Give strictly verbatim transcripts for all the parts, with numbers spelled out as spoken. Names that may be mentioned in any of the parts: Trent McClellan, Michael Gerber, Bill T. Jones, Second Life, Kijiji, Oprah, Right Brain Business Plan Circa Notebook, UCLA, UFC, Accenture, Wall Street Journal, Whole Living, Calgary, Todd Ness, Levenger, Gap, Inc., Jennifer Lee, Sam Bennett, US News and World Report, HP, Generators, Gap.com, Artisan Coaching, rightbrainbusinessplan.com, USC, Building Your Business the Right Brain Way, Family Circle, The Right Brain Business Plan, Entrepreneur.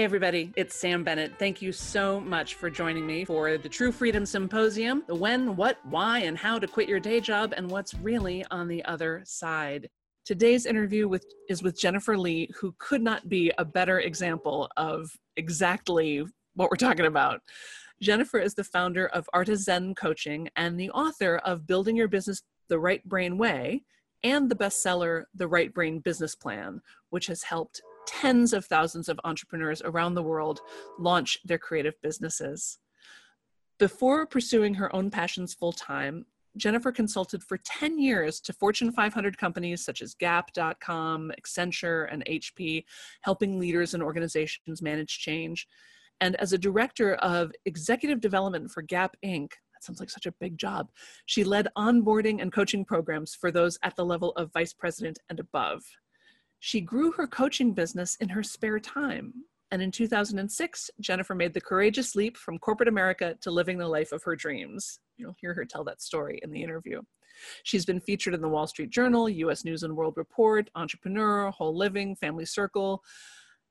Hey everybody, it's Sam Bennett. Thank you so much for joining me for the True Freedom Symposium, the when, what, why, and how to quit your day job and what's really on the other side. Today's interview with, is with Jennifer Lee, who could not be a better example of exactly what we're talking about. Jennifer is the founder of Artisan Coaching and the author of Building Your Business the Right Brain Way and the bestseller, The Right Brain Business Plan, which has helped tens of thousands of entrepreneurs around the world launch their creative businesses. Before pursuing her own passions full-time, Jennifer consulted for ten years to Fortune five hundred companies such as Gap dot com, Accenture, and H P, helping leaders and organizations manage change. And as a director of executive development for Gap, Incorporated, sounds like such a big job. She led onboarding and coaching programs for those at the level of vice president and above. She grew her coaching business in her spare time. And in two thousand six, Jennifer made the courageous leap from corporate America to living the life of her dreams. You'll hear her tell that story in the interview. She's been featured in the Wall Street Journal, U S News and World Report, Entrepreneur, Whole Living, Family Circle.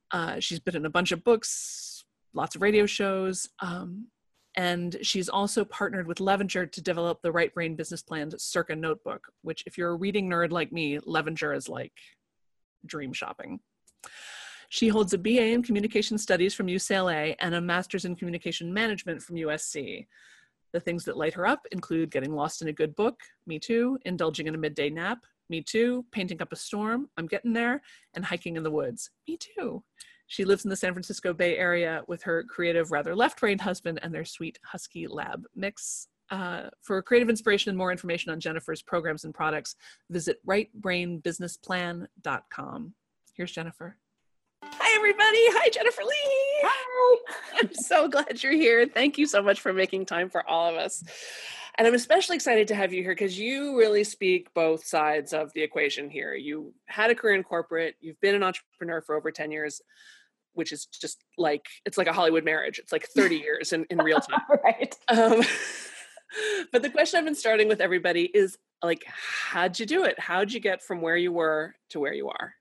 Uh, she's been in a bunch of books, lots of radio shows. Um, And she's also partnered with Levenger to develop the Right Brain Business Plan Circa Notebook, which if you're a reading nerd like me, Levenger is like dream shopping. She holds a B A in Communication Studies from U C L A and a Master's in Communication Management from U S C. The things that light her up include getting lost in a good book, me too, indulging in a midday nap, me too, painting up a storm, I'm getting there, and hiking in the woods, me too. She lives in the San Francisco Bay Area with her creative, rather left-brained husband and their sweet husky lab mix. Uh, for creative inspiration and more information on Jennifer's programs and products, visit right brain business plan dot com. Here's Jennifer. Hi, everybody. Hi, Jennifer Lee. Hi. I'm so glad you're here. Thank you so much for making time for all of us. And I'm especially excited to have you here because you really speak both sides of the equation here. You had a career in corporate. You've been an entrepreneur for over ten years. Which is just like, it's like a Hollywood marriage. It's like thirty years in, in real time. Right. Um, but the question I've been starting with everybody is like, how'd you do it? How'd you get from where you were to where you are?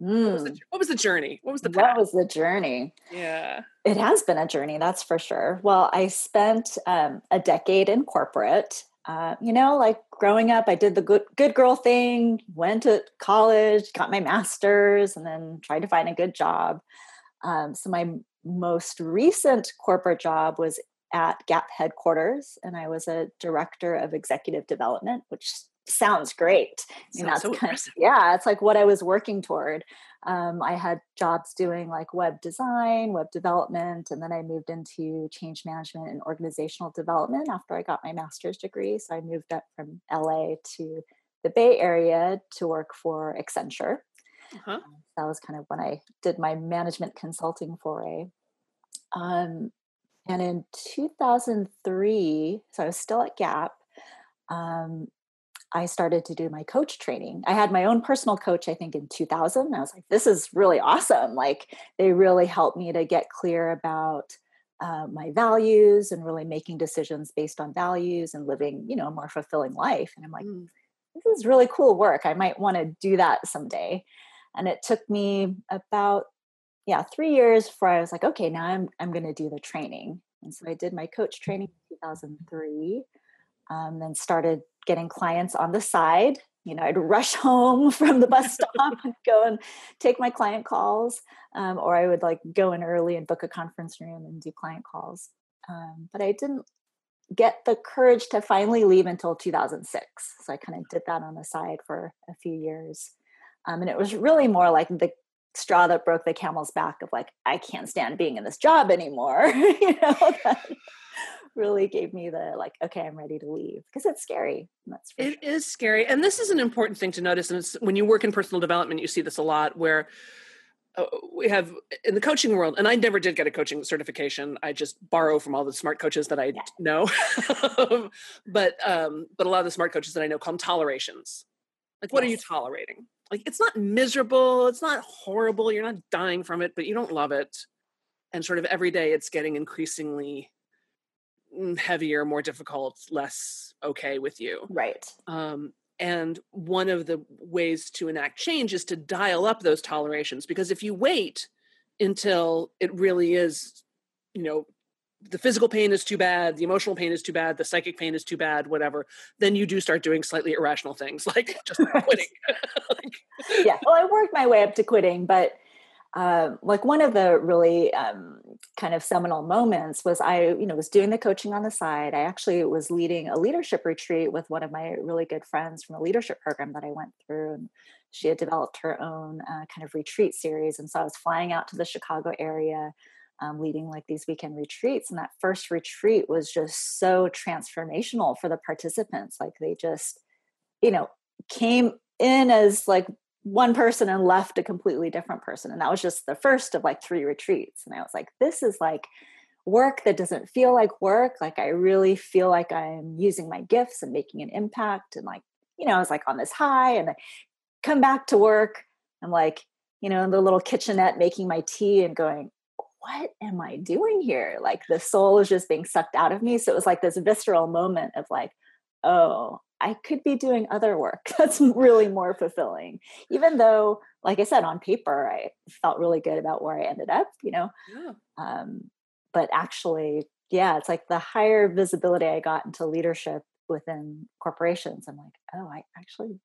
Mm. What was the, what was the journey? What was the path? What was the journey? Yeah. It has been a journey, that's for sure. Well, I spent um, a decade in corporate. Uh, you know, like growing up, I did the good, good girl thing, went to college, got my master's, and then tried to find a good job. Um, so my most recent corporate job was at Gap headquarters, and I was a director of executive development, which sounds great. Sounds that's so kind of, yeah, it's like what I was working toward. Um, I had jobs doing like web design, web development, and then I moved into change management and organizational development after I got my master's degree. So I moved up from L A to the Bay Area to work for Accenture. Uh-huh. That was kind of when I did my management consulting foray. Um, and in two thousand three, so I was still at Gap, um, I started to do my coach training. I had my own personal coach, I think, in two thousand. I was like, this is really awesome. Like, they really helped me to get clear about uh, my values and really making decisions based on values and living, you know, a more fulfilling life. And I'm like, mm. this is really cool work. I might want to do that someday. And it took me about, yeah, three years before I was like, okay, now I'm I'm going to do the training. And so I did my coach training in two thousand three, um, then started getting clients on the side. You know, I'd rush home from the bus stop and go and take my client calls, um, or I would like go in early and book a conference room and do client calls. Um, but I didn't get the courage to finally leave until two thousand six. So I kind of did that on the side for a few years. Um, and it was really more like the straw that broke the camel's back of like, I can't stand being in this job anymore. You know, that really gave me the like, okay, I'm ready to leave, because it's scary. That's for sure. It is scary. And this is an important thing to notice. And it's, when you work in personal development, you see this a lot where Uh, we have in the coaching world, and I never did get a coaching certification. I just borrow from all the smart coaches that I yeah. know. but um, but a lot of the smart coaches that I know call them tolerations. Like, what yes. are you tolerating? Like, it's not miserable. It's not horrible. You're not dying from it, but you don't love it. And sort of every day it's getting increasingly heavier, more difficult, less okay with you. Right. Um, And one of the ways to enact change is to dial up those tolerations, because if you wait until it really is, you know, the physical pain is too bad, the emotional pain is too bad, the psychic pain is too bad, whatever, then you do start doing slightly irrational things, like just quitting. like, yeah, well, I worked my way up to quitting, but uh, like one of the really um, kind of seminal moments was I, you know, was doing the coaching on the side. I actually was leading a leadership retreat with one of my really good friends from a leadership program that I went through, and she had developed her own uh, kind of retreat series. And so I was flying out to the Chicago area, Um, leading like these weekend retreats. And that first retreat was just so transformational for the participants. Like they just, you know, came in as like one person and left a completely different person. And that was just the first of like three retreats. And I was like, this is like work that doesn't feel like work. Like I really feel like I'm using my gifts and making an impact. And like, you know, I was like on this high, and I come back to work. I'm like, you know, in the little kitchenette making my tea and going, what am I doing here? Like the soul is just being sucked out of me. So it was like this visceral moment of like, oh, I could be doing other work that's really more fulfilling. Even though, like I said, on paper, I felt really good about where I ended up, you know, yeah. um, but actually, yeah, it's like the higher visibility I got into leadership within corporations. I'm like, oh, I actually,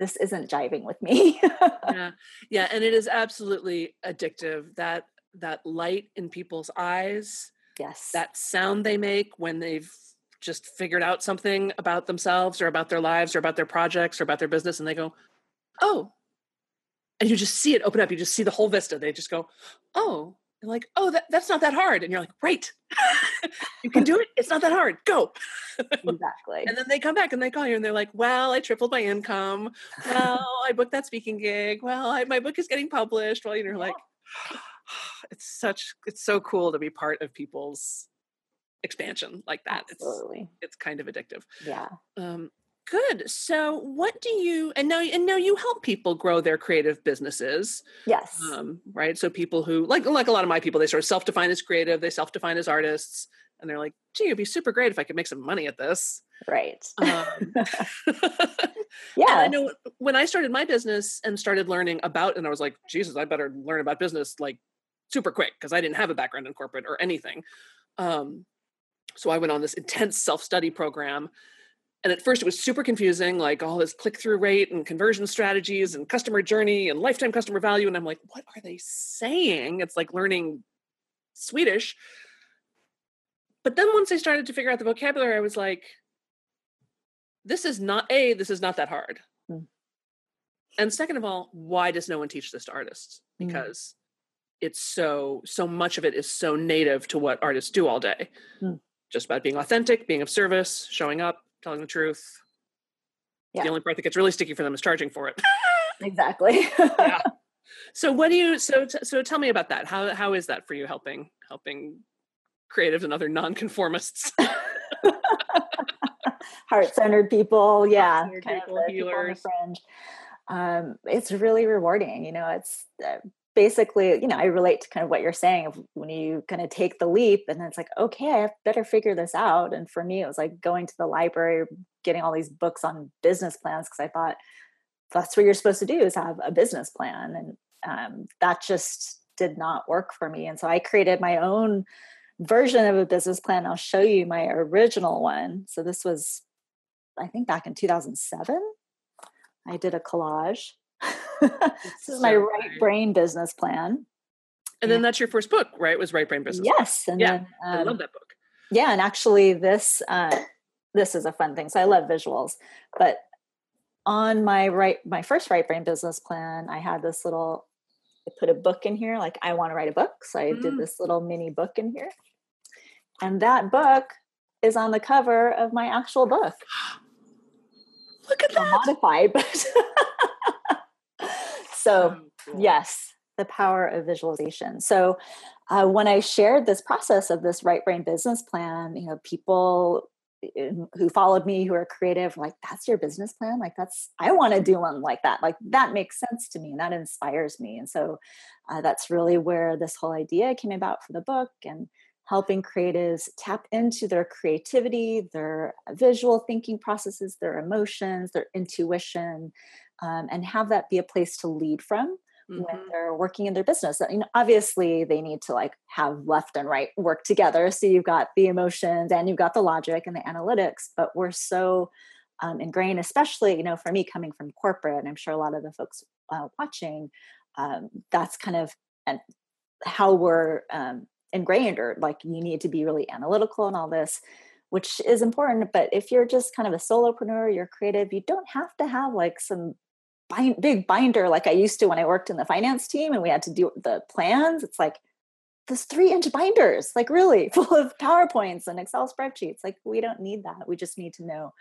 this isn't jiving with me. yeah. Yeah. And it is absolutely addictive, that that light in people's eyes, yes, that sound they make when they've just figured out something about themselves or about their lives or about their projects or about their business. And they go, oh, and you just see it open up. You just see the whole vista. They just go, oh, and like, oh, that, that's not that hard. And you're like, right, you can do it. It's not that hard. Go. Exactly. And then they come back and they call you and they're like, well, I tripled my income. Well, I booked that speaking gig. Well, I, my book is getting published. Well, you know, yeah. like, it's such, it's so cool to be part of people's expansion like that. Absolutely. It's, it's kind of addictive. Yeah. Um, good. So what do you, and now, and now you help people grow their creative businesses. Yes. Um, right. So people who like, like a lot of my people, they sort of self-define as creative, they self-define as artists, and they're like, gee, it'd be super great if I could make some money at this. Right. Um, yeah. I know when I started my business and started learning about, and I was like, Jesus, I better learn about business. Like, super quick, because I didn't have a background in corporate or anything. Um, so I went on this intense self-study program. And at first it was super confusing, like all this click-through rate and conversion strategies and customer journey and lifetime customer value. And I'm like, what are they saying? It's like learning Swedish. But then once I started to figure out the vocabulary, I was like, this is not, A, this is not that hard. Mm. And second of all, why does no one teach this to artists? Because mm. it's so, so much of it is so native to what artists do all day. Hmm. Just about being authentic, being of service, showing up, telling the truth. Yeah. The only part that gets really sticky for them is charging for it. Exactly. Yeah. So what do you, so, so tell me about that. How, how is that for you helping, helping creatives and other nonconformists? Heart-centered people. Yeah. Heart-centered kind people, of healers. People on the fringe. Um, it's really rewarding. You know, it's, uh, basically, you know, I relate to kind of what you're saying of when you kind of take the leap and then it's like, okay, I better figure this out. And for me, it was like going to the library, getting all these books on business plans. Cause I thought that's what you're supposed to do is have a business plan. And um, that just did not work for me. And so I created my own version of a business plan. I'll show you my original one. So this was, I think back in two thousand seven, I did a collage. This is so my Right Brain Business Plan. And then that's your first book, right? It was Right Brain Business. Yes. And yeah, then, um, I love that book. Yeah. And actually this, uh, this is a fun thing. So I love visuals, but on my right, my first Right Brain Business Plan, I had this little, I put a book in here. Like I want to write a book. So I mm. did this little mini book in here, and that book is on the cover of my actual book. Look at that. Modified, but so yes, the power of visualization. So uh, when I shared this process of this Right Brain Business Plan, you know, people who followed me, who are creative, like, that's your business plan. Like that's, I want to do one like that. Like that makes sense to me and that inspires me. And so uh, that's really where this whole idea came about for the book, and helping creatives tap into their creativity, their visual thinking processes, their emotions, their intuition, um, and have that be a place to lead from mm-hmm. when they're working in their business. I mean, obviously they need to like have left and right work together. So you've got the emotions and you've got the logic and the analytics, but we're so um, ingrained, especially, you know, for me coming from corporate, and I'm sure a lot of the folks uh, watching, um, that's kind of an, how we're um, ingrained, or like, you need to be really analytical and all this, which is important. But if you're just kind of a solopreneur, you're creative, you don't have to have like some bind, big binder like I used to when I worked in the finance team and we had to do the plans. It's like those three inch binders, like really full of PowerPoints and Excel spreadsheets. Like we don't need that. We just need to know,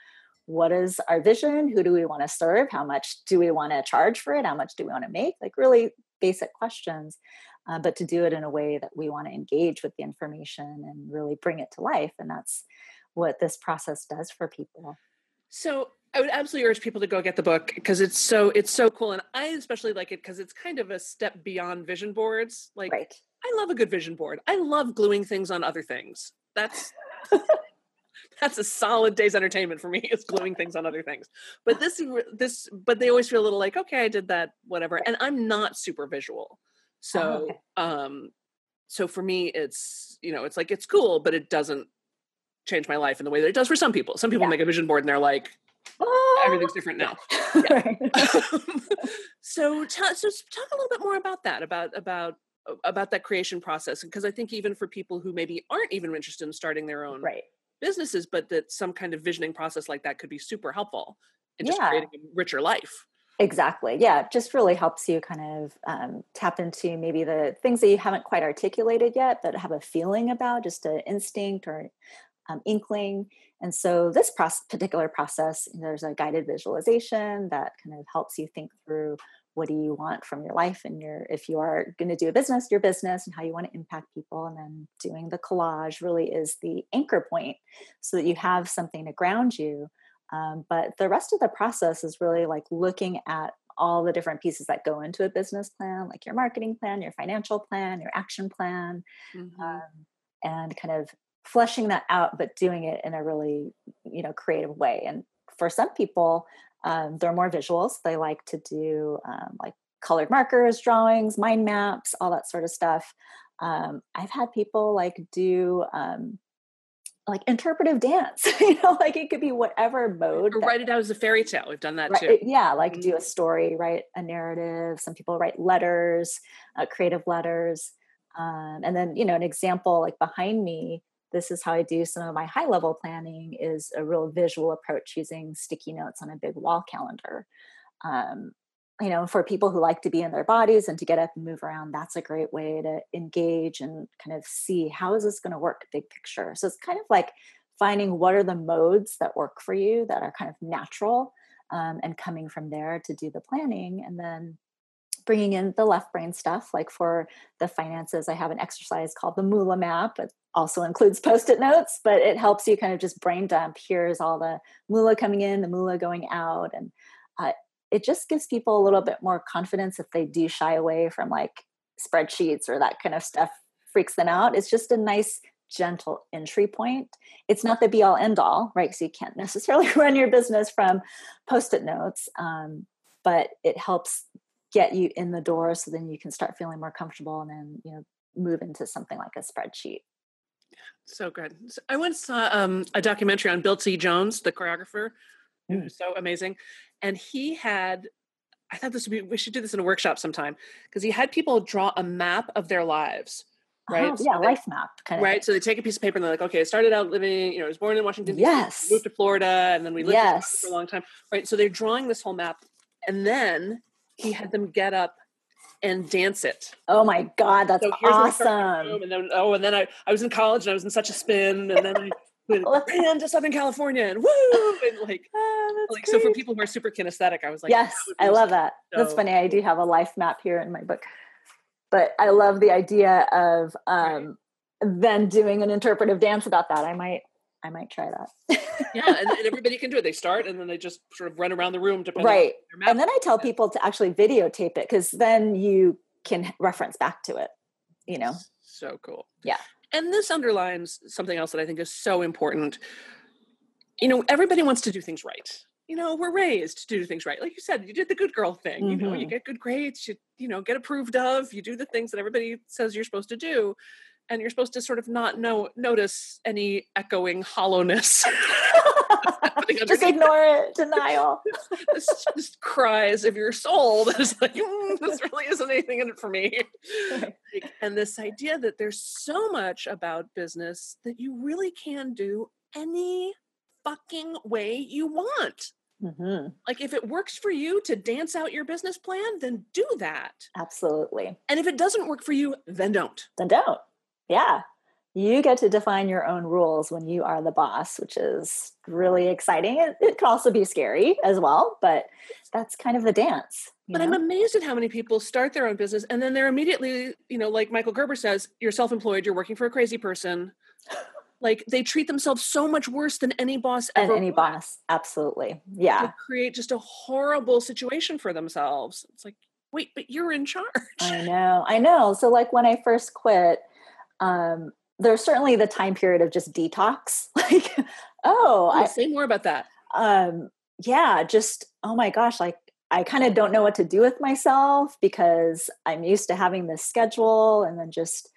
what is our vision? Who do we want to serve? How much do we want to charge for it? How much do we want to make? Like really basic questions. Uh, but to do it in a way that we want to engage with the information and really bring it to life. And that's what this process does for people. So I would absolutely urge people to go get the book, because it's so, it's so cool. And I especially like it because it's kind of a step beyond vision boards. Like right. I love a good vision board. I love gluing things on other things. That's, that's a solid day's entertainment for me, is gluing things on other things. But this, this, but they always feel a little like, okay, I did that, whatever. And I'm not super visual. So, oh, okay. um, so for me, it's, you know, it's like, it's cool, but it doesn't change my life in the way that it does for some people. Some people yeah. make a vision board and they're like, oh, everything's different now. Yeah. so, t- so talk a little bit more about that, about, about, about that creation process. And cause I think even for people who maybe aren't even interested in starting their own right. businesses, but that some kind of visioning process like that could be super helpful in just yeah. creating a richer life. Exactly. Yeah. It just really helps you kind of um, tap into maybe the things that you haven't quite articulated yet, but have a feeling about, just an instinct or um, inkling. And so this process, particular process, there's a guided visualization that kind of helps you think through, what do you want from your life and your, if you are going to do a business, your business and how you want to impact people. And then doing the collage really is the anchor point so that you have something to ground you. Um, but the rest of the process is really like looking at all the different pieces that go into a business plan, like your marketing plan, your financial plan, your action plan, mm-hmm. um, and kind of fleshing that out, but doing it in a really, you know, creative way. And for some people, um, they're more visuals. They like to do um, like colored markers, drawings, mind maps, all that sort of stuff. Um, I've had people like do, um, like interpretive dance, you know, like it could be whatever mode. Or write it out as a fairy tale. We've done that right, too. Yeah. Like mm-hmm. do a story, write a narrative. Some people write letters, uh, creative letters. Um, and then, you know, an example like behind me, this is how I do some of my high level planning, is a real visual approach using sticky notes on a big wall calendar. Um, you know, for people who like to be in their bodies and to get up and move around, that's a great way to engage and kind of see, how is this going to work big picture? So it's kind of like finding what are the modes that work for you that are kind of natural, um, and coming from there to do the planning, and then bringing in the left brain stuff. Like for the finances, I have an exercise called the Moolah map. It also includes post-it notes, but it helps you kind of just brain dump. Here's all the moolah coming in, the moolah going out. And, uh, it just gives people a little bit more confidence if they do shy away from like spreadsheets or that kind of stuff freaks them out. It's just a nice, gentle entry point. It's not the be all end all, right? So you can't necessarily run your business from post-it notes, um, but it helps get you in the door. So then you can start feeling more comfortable and then, you know, move into something like a spreadsheet. So good. So I once saw um, a documentary on Bill T. Jones, the choreographer, mm. who's so amazing. And he had, I thought this would be, we should do this in a workshop sometime, because he had people draw a map of their lives, right? Oh, yeah, so they, life map. Kind of. Right. So they take a piece of paper and they're like, okay, I started out living, you know, I was born in Washington, D C, yes. moved to Florida, and then we lived yes. for a long time. Right. So they're drawing this whole map. And then he had them get up and dance it. Oh my God, that's so awesome. And then, oh, and then I, I was in college and I was in such a spin, and then I ran to Southern California and woo, and like, oh, like so for people who are super kinesthetic, I was like, yes, I love that. So that's funny. I do have a life map here in my book, but I love the idea of um, right. then doing an interpretive dance about that. I might, I might try that. yeah, and, and everybody can do it. They start and then they just sort of run around the room, depending right. on their map. And then I tell people to actually videotape it, because then you can reference back to it. You know, so cool. Yeah. And this underlines something else that I think is so important. You know, everybody wants to do things right. you know, we're raised to do things right. Like you said, you did the good girl thing, mm-hmm. you know, you get good grades, you, you know, get approved of, you do the things that everybody says you're supposed to do. And you're supposed to sort of not know, notice any echoing hollowness. Just ignore it, denial. this, this, this cries of your soul that is like, mm, this really isn't anything in it for me. Right. And this idea that there's so much about business that you really can do any fucking way you want. Mm-hmm. Like if it works for you to dance out your business plan, then do that. Absolutely. And if it doesn't work for you, then don't. Then don't. Yeah. You get to define your own rules when you are the boss, which is really exciting. It, it can also be scary as well, but that's kind of the dance. But know? I'm amazed at how many people start their own business and then they're immediately, you know, like Michael Gerber says, you're self-employed, you're working for a crazy person. Like they treat themselves so much worse than any boss ever. And any would. boss. Absolutely. Yeah. They create just a horrible situation for themselves. It's like, wait, but you're in charge. I know. I know. So like when I first quit, um, there's certainly the time period of just detox. Like, oh, I say more about that. Um, yeah. Just, oh my gosh. Like I kind of don't know what to do with myself because I'm used to having this schedule and then just,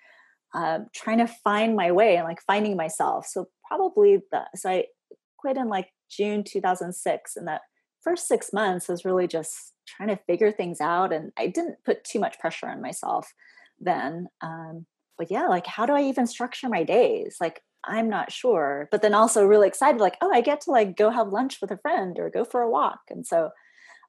Um, trying to find my way and like finding myself. So probably the, so I quit in like June two thousand six. And that first six months was really just trying to figure things out. And I didn't put too much pressure on myself then. Um, but yeah, like how do I even structure my days? Like, I'm not sure, but then also really excited, like, oh, I get to like go have lunch with a friend or go for a walk. And so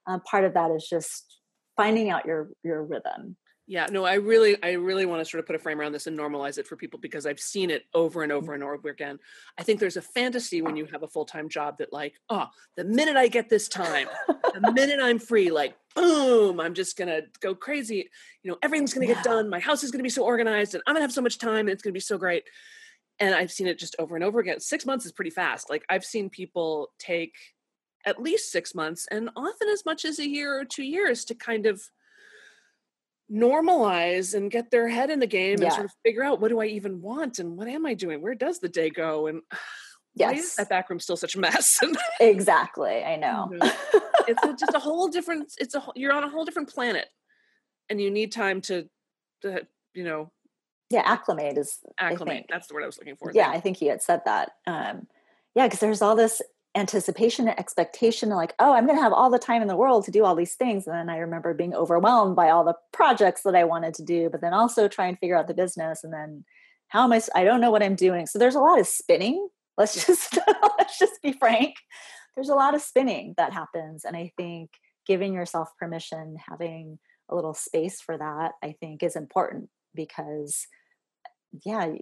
um, part of that is just finding out your, your rhythm. Yeah, no, I really, I really want to sort of put a frame around this and normalize it for people because I've seen it over and over and over again. I think there's a fantasy when you have a full-time job that like, oh, the minute I get this time, the minute I'm free, like, boom, I'm just going to go crazy. You know, everything's going to get done. My house is going to be so organized and I'm going to have so much time and it's going to be so great. And I've seen it just over and over again. Six months is pretty fast. Like I've seen people take at least six months and often as much as a year or two years to kind of normalize and get their head in the game yeah. and sort of figure out what do I even want and what am I doing? Where does the day go? And yes. why is that back room still such a mess? Exactly. I know. It's a, just a whole different, it's a, you're on a whole different planet and you need time to, to you know. Yeah. Acclimate is. Acclimate. That's the word I was looking for. Yeah. Then. I think you had said that. Um, yeah. Cause there's all this anticipation and expectation, like, oh, I'm going to have all the time in the world to do all these things. And then I remember being overwhelmed by all the projects that I wanted to do, but then also try and figure out the business. And then how am I, I don't know what I'm doing. So there's a lot of spinning. Let's just, let's just be frank. There's a lot of spinning that happens. And I think giving yourself permission, having a little space for that, I think is important because yeah,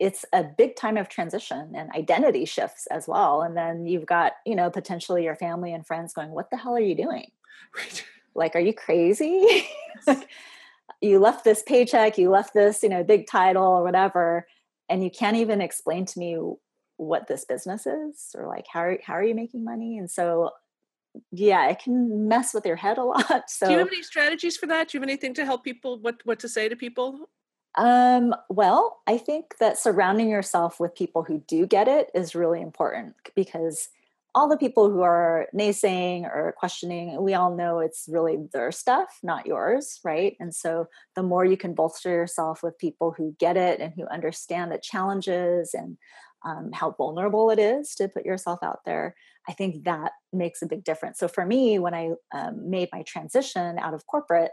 it's a big time of transition and identity shifts as well. And then you've got, you know, potentially your family and friends going, what the hell are you doing? Right. Like, are you crazy? Like, you left this paycheck, you left this, you know, big title or whatever, and you can't even explain to me what this business is or like, how are, how are you making money? And so, yeah, it can mess with your head a lot. So do you have any strategies for that? Do you have anything to help people, what, what to say to people? Um, well, I think that surrounding yourself with people who do get it is really important because all the people who are naysaying or questioning, we all know it's really their stuff, not yours, right? And so the more you can bolster yourself with people who get it and who understand the challenges and um, how vulnerable it is to put yourself out there, I think that makes a big difference. So for me, when I um, made my transition out of corporate,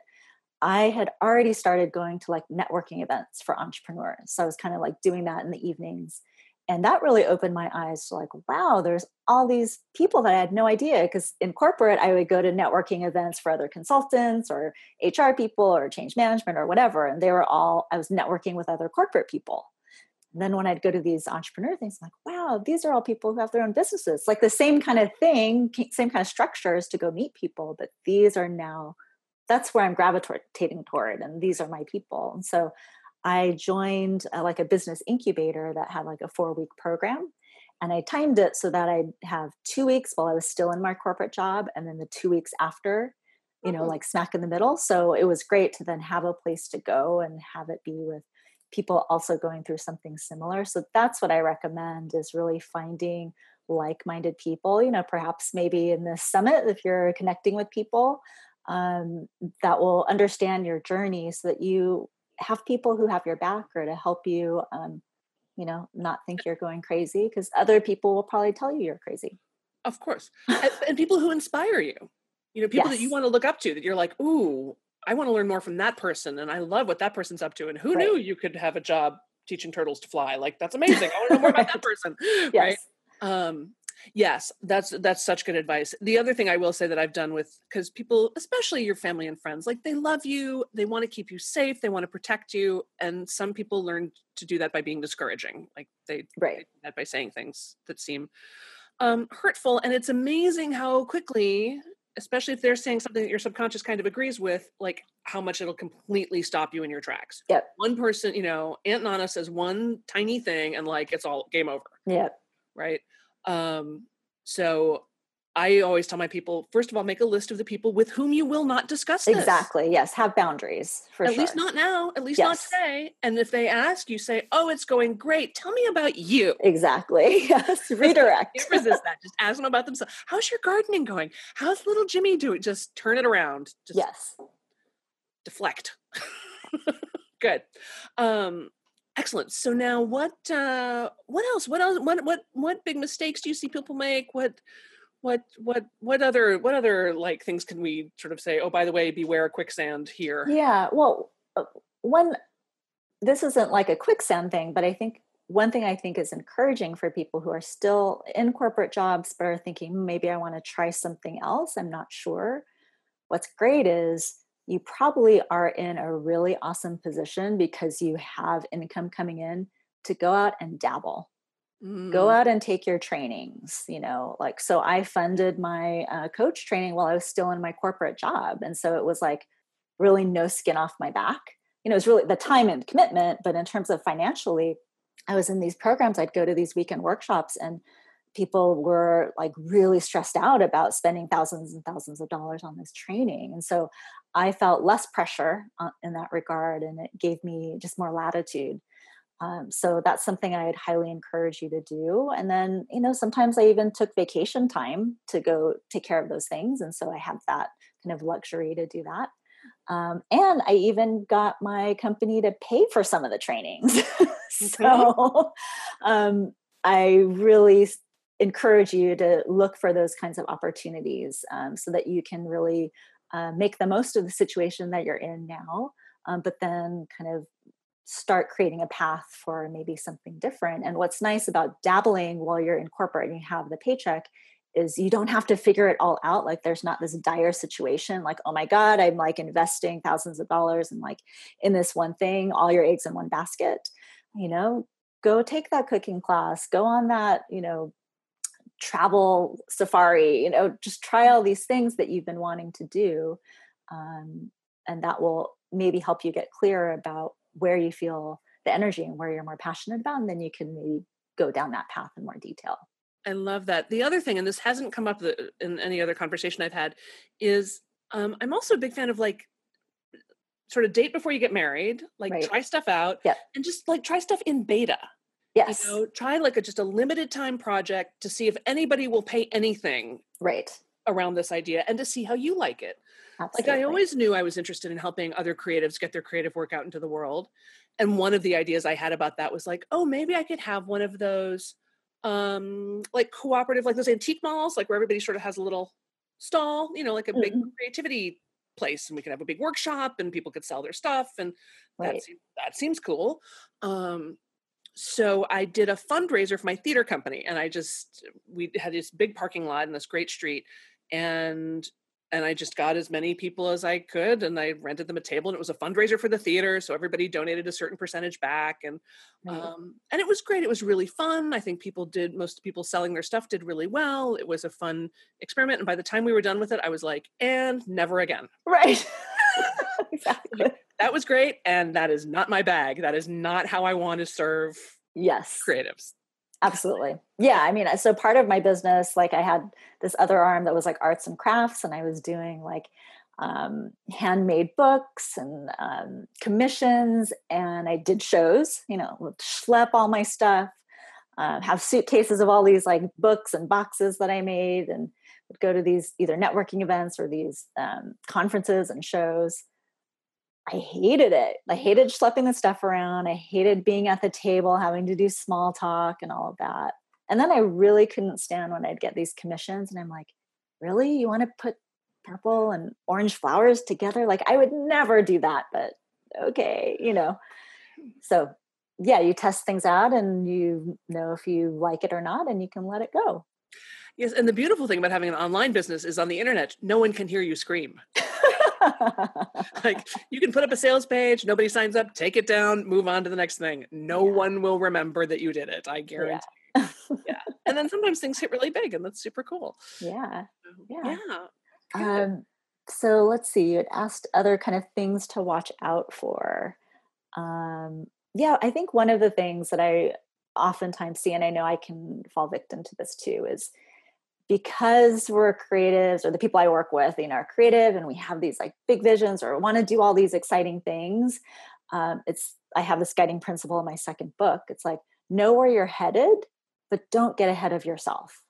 I had already started going to like networking events for entrepreneurs. So I was kind of like doing that in the evenings. And that really opened my eyes to like, wow, there's all these people that I had no idea. Because in corporate, I would go to networking events for other consultants or H R people or change management or whatever. And they were all, I was networking with other corporate people. And then when I'd go to these entrepreneur things, I'm like, wow, these are all people who have their own businesses. Like the same kind of thing, same kind of structures to go meet people. But these are now that's where I'm gravitating toward. And these are my people. And so I joined a, like a business incubator that had like a four week program. And I timed it so that I'd have two weeks while I was still in my corporate job. And then the two weeks after, you know, mm-hmm. like smack in the middle. So it was great to then have a place to go and have it be with people also going through something similar. So that's what I recommend is really finding like-minded people, you know, perhaps maybe in this summit, if you're connecting with people um, that will understand your journey so that you have people who have your back or to help you, um, you know, not think you're going crazy, because other people will probably tell you you're crazy. Of course. and, and people who inspire you, you know, people yes. that you want to look up to, that you're like, ooh, I want to learn more from that person. And I love what that person's up to. And who right. knew you could have a job teaching turtles to fly? Like, that's amazing. I want to know more right. about that person. Yes. Right. Um, yes, that's, that's such good advice. The other thing I will say that I've done with, cause people, especially your family and friends, like they love you, they want to keep you safe, they want to protect you. And some people learn to do that by being discouraging. Like they, right. they do that by saying things that seem um, hurtful. And it's amazing how quickly, especially if they're saying something that your subconscious kind of agrees with, like how much it'll completely stop you in your tracks. Yep. One person, you know, Aunt Nana says one tiny thing and like, it's all game over. Yep. Right. Um, so I always tell my people, first of all, make a list of the people with whom you will not discuss this. Exactly. Yes. Have boundaries for sure. At least not now, at least not today. And if they ask you, say, oh, it's going great. Tell me about you. Exactly. Yes. Redirect. Can't resist that. Just ask them about themselves. How's your gardening going? How's little Jimmy doing? Just turn it around. Just yes. deflect. Good. Um, Excellent. So now what, uh, what else, what else, what, what, what big mistakes do you see people make? What, what, what, what other, what other like things can we sort of say, oh, by the way, beware quicksand here? Yeah. Well, one, this isn't like a quicksand thing, but I think one thing I think is encouraging for people who are still in corporate jobs, but are thinking maybe I want to try something else. I'm not sure. What's great is you probably are in a really awesome position because you have income coming in to go out and dabble, mm. go out and take your trainings, you know, like, so I funded my uh, coach training while I was still in my corporate job. And so it was like really no skin off my back, you know, it's really the time and commitment, but in terms of financially, I was in these programs, I'd go to these weekend workshops and people were like really stressed out about spending thousands and thousands of dollars on this training. And so I felt less pressure in that regard, and it gave me just more latitude. Um, so that's something I'd highly encourage you to do. And then, you know, sometimes I even took vacation time to go take care of those things. And so I had that kind of luxury to do that. Um, and I even got my company to pay for some of the trainings. so um, I really encourage you to look for those kinds of opportunities um, so that you can really Uh, make the most of the situation that you're in now, um, but then kind of start creating a path for maybe something different. And what's nice about dabbling while you're in corporate and you have the paycheck is you don't have to figure it all out. Like there's not this dire situation like, oh my God, I'm like investing thousands of dollars and like in this one thing, all your eggs in one basket. You know, go take that cooking class, go on that, you know, travel safari, you know, just try all these things that you've been wanting to do. Um, and that will maybe help you get clearer about where you feel the energy and where you're more passionate about. And then you can maybe go down that path in more detail. I love that. The other thing, and this hasn't come up in any other conversation I've had, is um, I'm also a big fan of like sort of date before you get married, like right. try stuff out yep. and just like try stuff in beta. Yes. You know, try like a, just a limited time project to see if anybody will pay anything right around this idea and to see how you like it. Absolutely. Like I always knew I was interested in helping other creatives get their creative work out into the world. And one of the ideas I had about that was like, oh, maybe I could have one of those um, like cooperative, like those antique malls, like where everybody sort of has a little stall, you know, like a mm-hmm. big creativity place, and we could have a big workshop and people could sell their stuff. And right. that, seems, that seems cool. Um, So I did a fundraiser for my theater company, and I just, we had this big parking lot in this great street, and, and I just got as many people as I could, and I rented them a table, and it was a fundraiser for the theater. So everybody donated a certain percentage back, and, mm-hmm. um, and it was great. It was really fun. I think people did, most people selling their stuff did really well. It was a fun experiment. And by the time we were done with it, I was like, and never again. Right. Exactly. That was great. And that is not my bag. That is not how I want to serve yes. creatives. Absolutely. Yeah. I mean, so part of my business, like I had this other arm that was like arts and crafts, and I was doing like um, handmade books and um, commissions, and I did shows, you know, schlep all my stuff. uh, have suitcases of all these like books and boxes that I made, and would go to these either networking events or these um, conferences and shows. I hated it. I hated schlepping the stuff around. I hated being at the table, having to do small talk and all of that. And then I really couldn't stand when I'd get these commissions and I'm like, really? You want to put purple and orange flowers together? Like, I would never do that, but okay, you know. So yeah, you test things out and you know if you like it or not, and you can let it go. Yes. And the beautiful thing about having an online business is on the internet, no one can hear you scream. Like, you can put up a sales page, nobody signs up, take it down, move on to the next thing. No yeah. one will remember that you did it. I guarantee. Yeah. yeah. And then sometimes things hit really big, and that's super cool. Yeah. Yeah. yeah. Um, so let's see, you had asked other kind of things to watch out for. Um, yeah. I think one of the things that I oftentimes see, and I know I can fall victim to this too, is because we're creatives, or the people I work with, you know, are creative and we have these like big visions or want to do all these exciting things. Um, it's, I have this guiding principle in my second book. It's like, know where you're headed, but don't get ahead of yourself.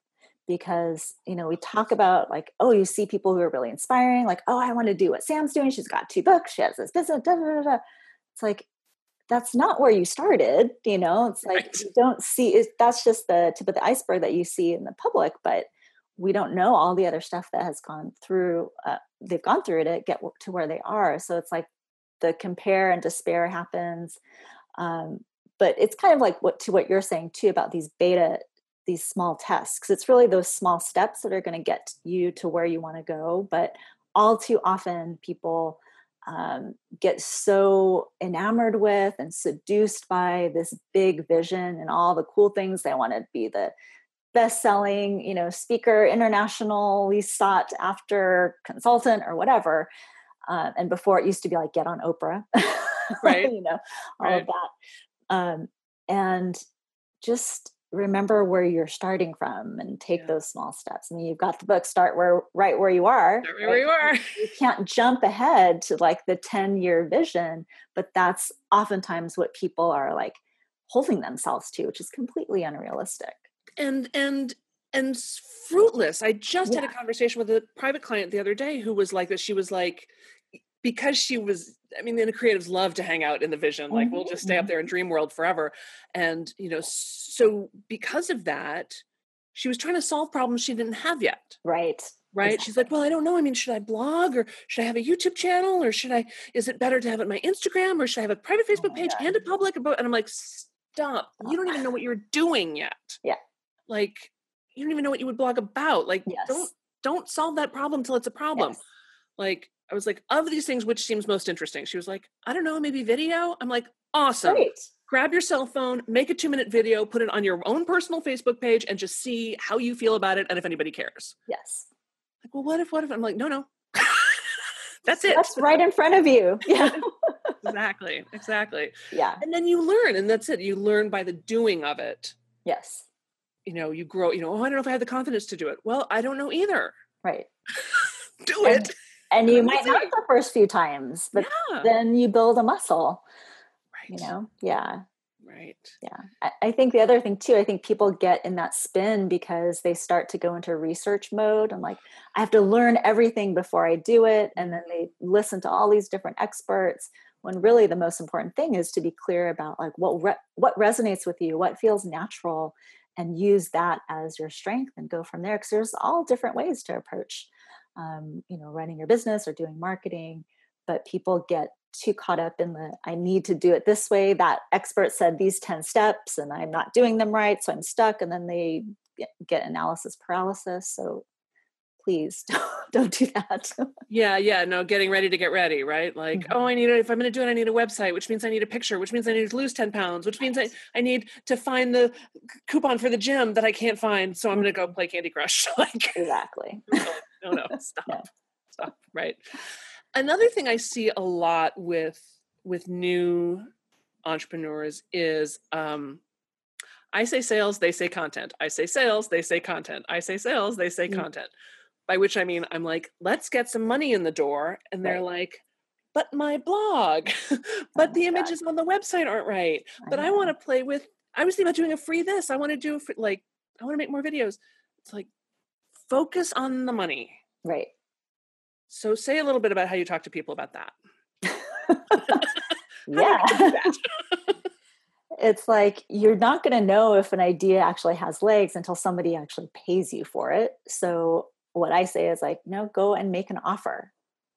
Because, you know, we talk about like, oh, you see people who are really inspiring, like, oh, I want to do what Sam's doing. She's got two books. She has this business. Da, da, da, da. It's like, that's not where you started. You know, it's like, right. you don't see it. That's just the tip of the iceberg that you see in the public, but we don't know all the other stuff that has gone through, uh, they've gone through to get to where they are. So it's like the compare and despair happens. Um, but it's kind of like what to what you're saying too, about these beta, these small tests, because it's really those small steps that are going to get you to where you want to go. But all too often people um, get so enamored with and seduced by this big vision and all the cool things. They want to be the best-selling, you know, speaker, internationally sought after consultant or whatever. Um, and before it used to be like, get on Oprah, right? you know, all right. of that. Um, and just remember where you're starting from and take yeah. those small steps. I mean, you've got the book, start where, right where you are. Start right where you are. You can't jump ahead to like the ten-year vision, but that's oftentimes what people are like holding themselves to, which is completely unrealistic. And, and, and fruitless. I just yeah. had a conversation with a private client the other day who was like that. She was like, because she was, I mean, the creatives love to hang out in the vision. Mm-hmm. Like, we'll just stay up there in dream world forever. And, you know, so because of that, she was trying to solve problems she didn't have yet. Right. Right. Exactly. She's like, well, I don't know. I mean, should I blog, or should I have a YouTube channel, or should I, is it better to have it on my Instagram, or should I have a private Facebook oh page God. and a public? And I'm like, stop. You don't even know what you're doing yet. Yeah. Like, you don't even know what you would blog about. Like, yes. don't, don't solve that problem till it's a problem. Yes. Like, I was like, of these things, which seems most interesting? She was like, I don't know, maybe video. I'm like, awesome. Great. Grab your cell phone, make a two minute video, put it on your own personal Facebook page, and just see how you feel about it. And if anybody cares. Yes. Like, well, what if, what if I'm like, no, no, that's it. That's right in front of you. Yeah. exactly. Exactly. Yeah. And then you learn, and that's it. You learn by the doing of it. Yes. You know, you grow, you know, oh, I don't know if I have the confidence to do it. Well, I don't know either. Right. do and, it. And you might not the first few times, but yeah. then you build a muscle, right. you know? Yeah. Right. Yeah. I, I think the other thing too, I think people get in that spin because they start to go into research mode and like, I have to learn everything before I do it. And then they listen to all these different experts, when really the most important thing is to be clear about like what re- what resonates with you, what feels natural, and use that as your strength and go from there. Because there's all different ways to approach, um, you know, running your business or doing marketing, but people get too caught up in the, I need to do it this way. That expert said these ten steps and I'm not doing them right. So I'm stuck. And then they get analysis paralysis. So please don't, don't do that. yeah. Yeah. No, getting ready to get ready. Right. Like, mm-hmm. oh, I need it. If I'm going to do it, I need a website, which means I need a picture, which means I need to lose ten pounds, which means I, I need to find the coupon for the gym that I can't find. So I'm going to go play Candy Crush. like, exactly. No, no, no stop, no. stop. Right. Another thing I see a lot with, with new entrepreneurs is, um, I say sales, they say content. I say sales, they say content. I say sales, they say mm-hmm. content. By which I mean, I'm like, let's get some money in the door. And they're right. like, but my blog, but oh my the images God. on the website aren't right. I but know. I want to play with I was thinking about doing a free this. I want to do a free, like, I want to make more videos. It's like, focus on the money. Right. So say a little bit about how you talk to people about that. Yeah. That? It's like, you're not going to know if an idea actually has legs until somebody actually pays you for it. So what I say is like, no, go and make an offer.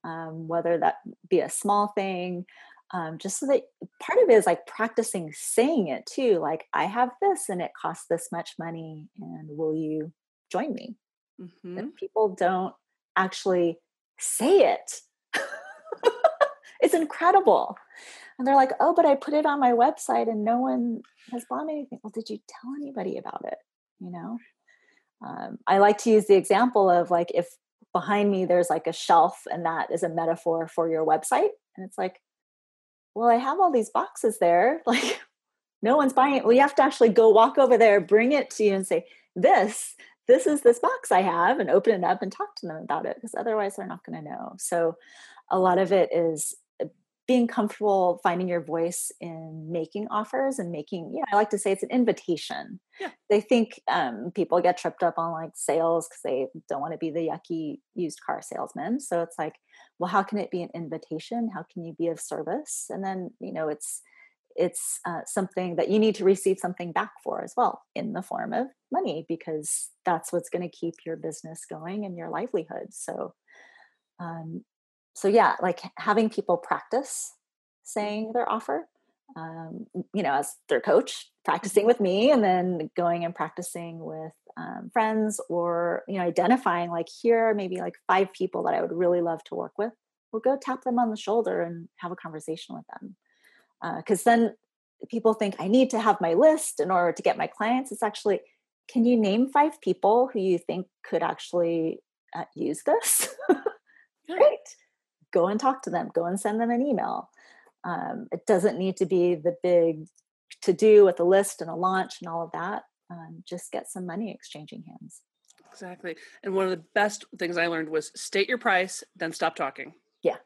Um, whether that be a small thing, um, just so that part of it is like practicing saying it too. Like, I have this and it costs this much money, and will you join me? Mm-hmm. And people don't actually say it. It's incredible. And they're like, oh, but I put it on my website and no one has bought anything. Well, did you tell anybody about it? You know, um, I like to use the example of like, if behind me there's like a shelf and that is a metaphor for your website. And it's like, well, I have all these boxes there. Like, no one's buying it. Well, you have to actually go walk over there, bring it to you and say, this, this is this box I have, and open it up and talk to them about it, because otherwise they're not going to know. So a lot of it is being comfortable finding your voice in making offers and making, yeah, I like to say it's an invitation. Yeah. They think um, people get tripped up on like sales because they don't want to be the yucky used car salesman. So it's like, well, how can it be an invitation? How can you be of service? And then, you know, it's, it's uh, something that you need to receive something back for as well, in the form of money, because that's what's going to keep your business going and your livelihood. So, um, So yeah, like having people practice saying their offer, um, you know, as their coach, practicing with me, and then going and practicing with um, friends, or, you know, identifying like, here are maybe like five people that I would really love to work with. Well, go tap them on the shoulder and have a conversation with them. Uh, 'cause then people think, I need to have my list in order to get my clients. It's actually, can you name five people who you think could actually uh, use this? Great. Go and talk to them, go and send them an email. Um, it doesn't need to be the big to-do with a list and a launch and all of that. Um, just get some money exchanging hands. Exactly. And one of the best things I learned was state your price, then stop talking. Yeah.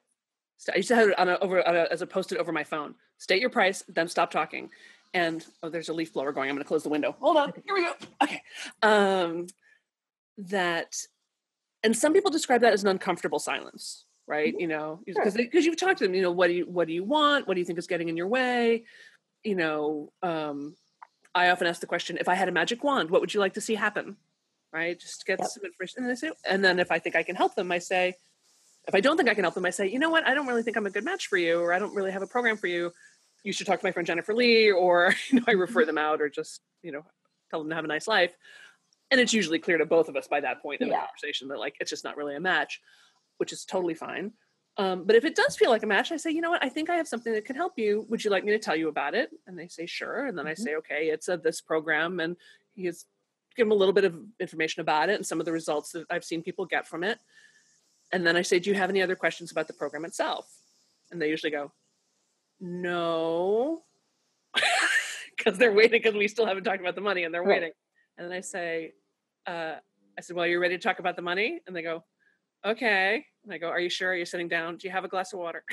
So I used to have it on a, over, on a, as a post-it over my phone. State your price, then stop talking. And, oh, there's a leaf blower going. I'm going to close the window. Hold on. Here we go. Okay. Um, that, and some people describe that as an uncomfortable silence. Right. You know, because sure. you've talked to them, you know, what do you, what do you want? What do you think is getting in your way? You know, um, I often ask the question, if I had a magic wand, what would you like to see happen? Right. Just get yep. some information. And, I say, and then if I think I can help them, I say, if I don't think I can help them, I say, you know what? I don't really think I'm a good match for you, or I don't really have a program for you. You should talk to my friend, Jennifer Lee, or, you know, I refer them out, or just, you know, tell them to have a nice life. And it's usually clear to both of us by that point in yeah. the conversation that like, it's just not really a match, which is totally fine. Um, but if it does feel like a match, I say, you know what, I think I have something that can help you. Would you like me to tell you about it? And they say, sure. And then mm-hmm. I say, okay, it's a, this program. And he's give them a little bit of information about it and some of the results that I've seen people get from it. And then I say, do you have any other questions about the program itself? And they usually go, no, because they're waiting, because we still haven't talked about the money, and they're right. waiting. And then I say, uh, I said, well, you're ready to talk about the money? And they go, okay. And I go, are you sure? Are you sitting down? Do you have a glass of water?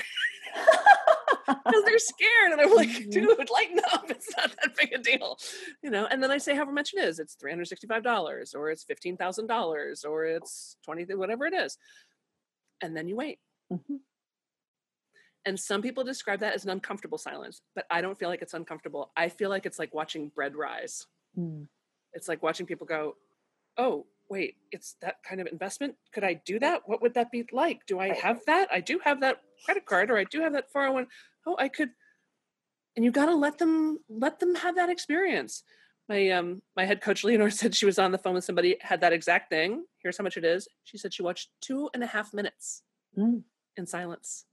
Because they're scared. And I'm like, dude, lighten up. It's not that big a deal. You know, and then I say, however much it is, it's three hundred sixty-five dollars, or it's fifteen thousand dollars, or it's twenty, whatever it is. And then you wait. Mm-hmm. And some people describe that as an uncomfortable silence, but I don't feel like it's uncomfortable. I feel like it's like watching bread rise. Mm. It's like watching people go, oh, wait, it's that kind of investment? Could I do that? What would that be like? Do I have that? I do have that credit card, or I do have that four oh one. Oh, I could. And you got to let them, let them have that experience. My, um, my head coach, Leonor, said she was on the phone with somebody, had that exact thing. Here's how much it is. She said she watched two and a half minutes mm. in silence.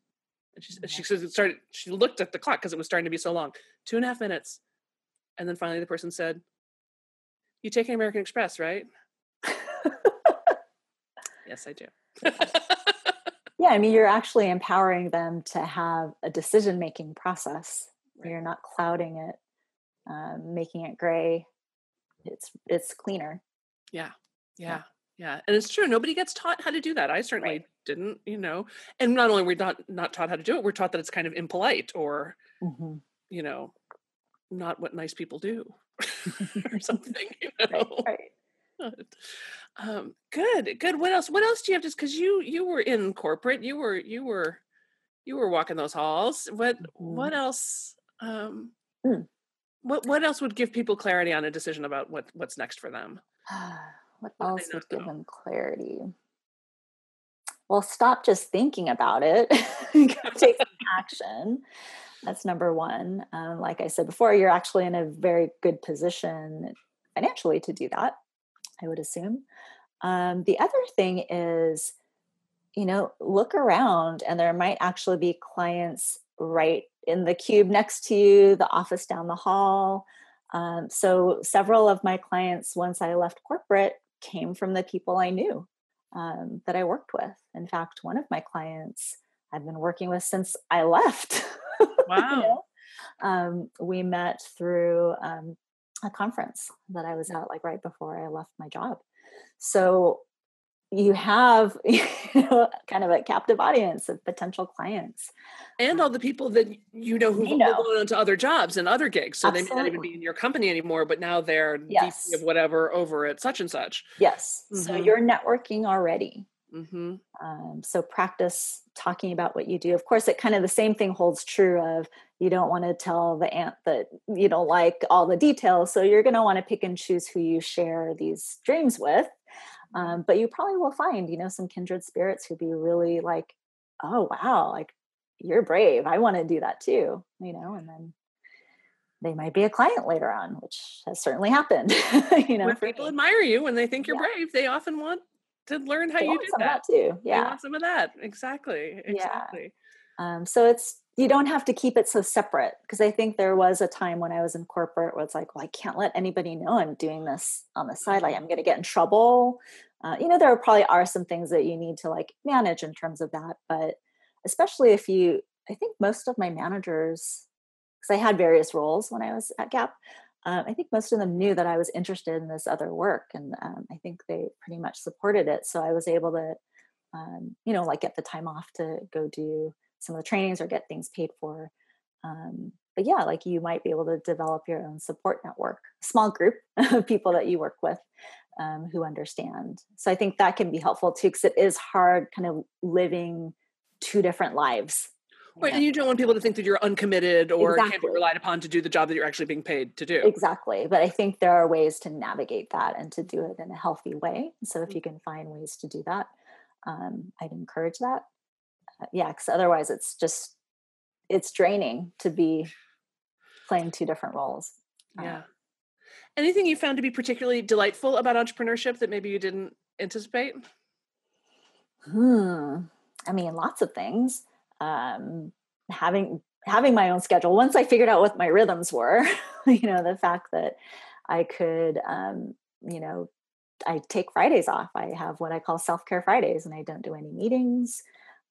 And she, she said it started, she looked at the clock because it was starting to be so long, two and a half minutes. And then finally the person said, you take an American Express, right? Yes, I do. Yeah, I mean, you're actually empowering them to have a decision-making process. Right. You're not clouding it, um, making it gray. It's it's cleaner. Yeah, yeah, yeah, yeah. And it's true. Nobody gets taught how to do that. I certainly right. didn't, you know. And not only we're not not taught how to do it, we're taught that it's kind of impolite, or, mm-hmm. you know, not what nice people do. or something, you know. Right, right. Um, good, good. What else? What else do you have? Just because you you were in corporate, you were you were you were walking those halls. What mm-hmm. what else? Um, mm. What what else would give people clarity on a decision about what what's next for them? What else would give them clarity? Well, stop just thinking about it. Take some action. That's number one. Um, like I said before, you're actually in a very good position financially to do that, I would assume. Um, the other thing is, you know, look around, and there might actually be clients right in the cube next to you, the office down the hall. Um, so several of my clients, once I left corporate, came from the people I knew um, that I worked with. In fact, one of my clients I've been working with since I left. Wow. You know? um, we met through um, a conference that I was at like right before I left my job. So you have you know, kind of a captive audience of potential clients. And all the people that you know who've gone on to other jobs and other gigs. So Absolutely. They may not even be in your company anymore, but now they're yes. V P of whatever over at such and such. Yes. Mm-hmm. So you're networking already. Mm-hmm. Um, so practice talking about what you do. Of course, it kind of the same thing holds true of you don't want to tell the aunt that you don't like all the details. So you're going to want to pick and choose who you share these dreams with. Um, but you probably will find, you know, some kindred spirits who be really like, oh, wow, like you're brave. I want to do that too, you know, and then they might be a client later on, which has certainly happened. you know, when people me. admire you and they think you're yeah. brave, they often want to learn how they you do that. that too. Yeah. They want some of that. Exactly. Exactly. Yeah. Um, so it's, you don't have to keep it so separate, because I think there was a time when I was in corporate where it's like, well, I can't let anybody know I'm doing this on the side. Like I'm going to get in trouble. Uh, you know, there probably are some things that you need to like manage in terms of that. But especially if you, I think most of my managers, because I had various roles when I was at Gap, um, I think most of them knew that I was interested in this other work. And um, I think they pretty much supported it. So I was able to, um, you know, like get the time off to go do some of the trainings or get things paid for. Um, but yeah, like you might be able to develop your own support network, small group of people that you work with um, who understand. So I think that can be helpful too, because it is hard kind of living two different lives. Right, and you don't want people to think that you're uncommitted or exactly. can't be relied upon to do the job that you're actually being paid to do. Exactly. But I think there are ways to navigate that and to do it in a healthy way. So if you can find ways to do that, um, I'd encourage that. Yeah, because otherwise it's just, it's draining to be playing two different roles. Yeah. Um, Anything you found to be particularly delightful about entrepreneurship that maybe you didn't anticipate? Hmm. I mean, lots of things. Um, having, having my own schedule. Once I figured out what my rhythms were, you know, the fact that I could, um, you know, I take Fridays off. I have what I call self-care Fridays, and I don't do any meetings.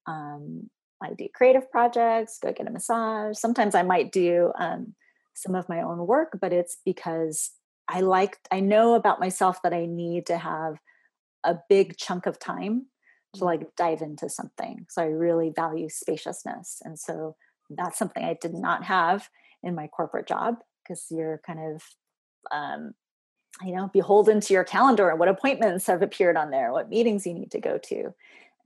Um, I do creative projects, go get a massage. Sometimes I might do um, some of my own work, but it's because I like, I know about myself that I need to have a big chunk of time to like dive into something. So I really value spaciousness. And so that's something I did not have in my corporate job, because you're kind of, um, you know, beholden to your calendar and what appointments have appeared on there, what meetings you need to go to.